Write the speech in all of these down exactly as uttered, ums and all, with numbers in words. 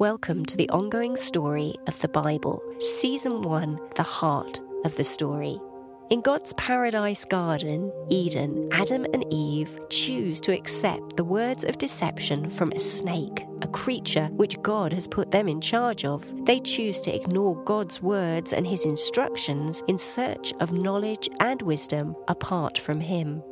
Welcome to the ongoing story of the Bible, Season one, The Heart of the Story. In God's paradise garden, Eden, Adam and Eve choose to accept the words of deception from a snake, a creature which God has put them in charge of. They choose to ignore God's words and his instructions in search of knowledge and wisdom apart from him.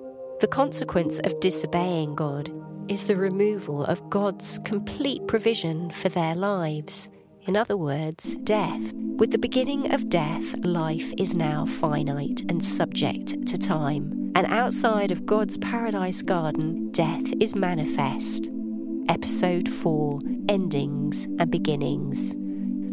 The consequence of disobeying God is the removal of God's complete provision for their lives. In other words, death. With the beginning of death, life is now finite and subject to time. And outside of God's paradise garden, death is manifest. Episode four, Endings and Beginnings.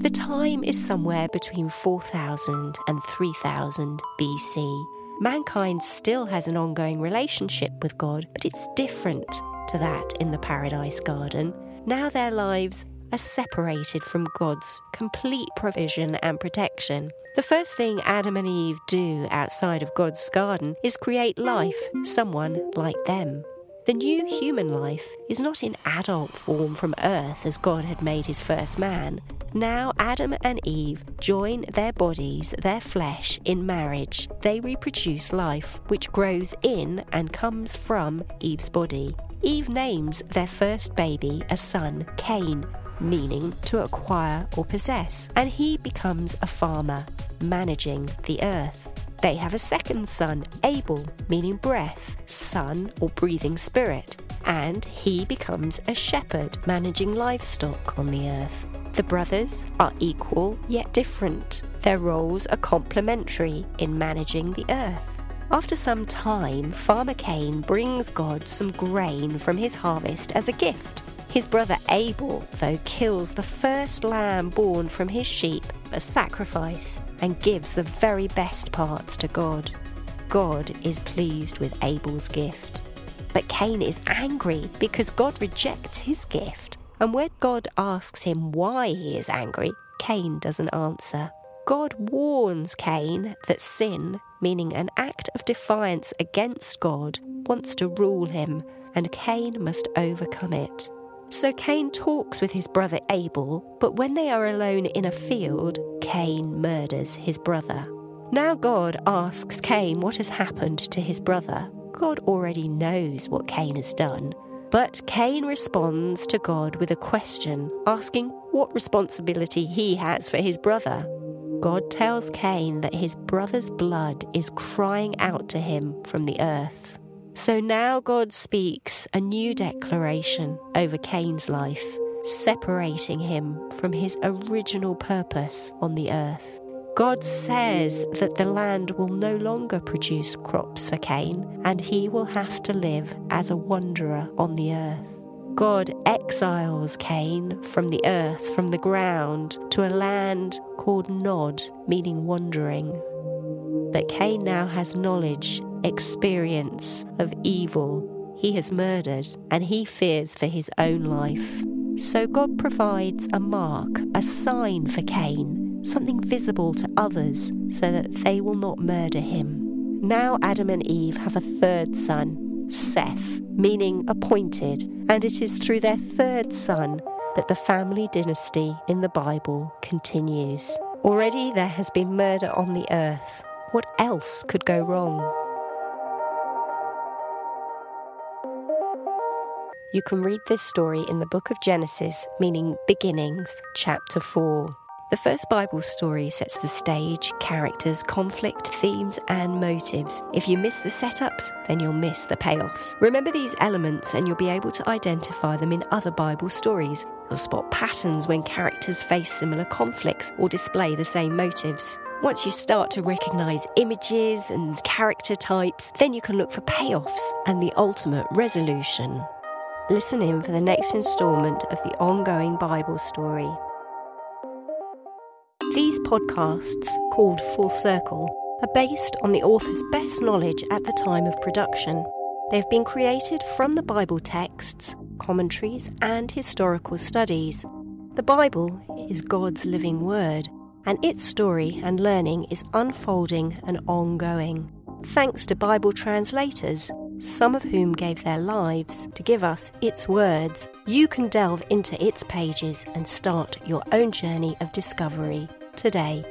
The time is somewhere between four thousand and three thousand B C. Mankind still has an ongoing relationship with God, but it's different to that in the paradise garden. Now their lives are separated from God's complete provision and protection. The first thing Adam and Eve do outside of God's garden is create life, someone like them. The new human life is not in adult form from earth as God had made his first man. Now Adam and Eve join their bodies, their flesh, in marriage. They reproduce life, which grows in and comes from Eve's body. Eve names their first baby a son, Cain, meaning to acquire or possess, and he becomes a farmer, managing the earth. They have a second son, Abel, meaning breath, sun or breathing spirit, and he becomes a shepherd, managing livestock on the earth. The brothers are equal yet different. Their roles are complementary in managing the earth. After some time, Farmer Cain brings God some grain from his harvest as a gift. His brother Abel, though, kills the first lamb born from his sheep as sacrifice and gives the very best parts to God. God is pleased with Abel's gift. But Cain is angry because God rejects his gift. And when God asks him why he is angry, Cain doesn't answer. God warns Cain that sin, meaning an act of defiance against God, wants to rule him, and Cain must overcome it. So Cain talks with his brother Abel, but when they are alone in a field, Cain murders his brother. Now God asks Cain what has happened to his brother. God already knows what Cain has done. But Cain responds to God with a question, asking what responsibility he has for his brother. God tells Cain that his brother's blood is crying out to him from the earth. So now God speaks a new declaration over Cain's life, separating him from his original purpose on the earth. God says that the land will no longer produce crops for Cain, and he will have to live as a wanderer on the earth. God exiles Cain from the earth, from the ground, to a land called Nod, meaning wandering. But Cain now has knowledge, experience of evil. He has murdered, and he fears for his own life. So God provides a mark, a sign for Cain, something visible to others so that they will not murder him. Now Adam and Eve have a third son, Seth, meaning appointed, and it is through their third son that the family dynasty in the Bible continues. Already there has been murder on the earth. What else could go wrong? You can read this story in the book of Genesis, meaning beginnings, chapter four. The first Bible story sets the stage, characters, conflict, themes and motives. If you miss the setups, then you'll miss the payoffs. Remember these elements and you'll be able to identify them in other Bible stories. You'll spot patterns when characters face similar conflicts or display the same motives. Once you start to recognise images and character types, then you can look for payoffs and the ultimate resolution. Listen in for the next instalment of the ongoing Bible story. These podcasts, called Full Circle, are based on the author's best knowledge at the time of production. They've been created from the Bible texts, commentaries, and historical studies. The Bible is God's living word, and its story and learning is unfolding and ongoing. Thanks to Bible translators, some of whom gave their lives to give us its words, you can delve into its pages and start your own journey of discovery today.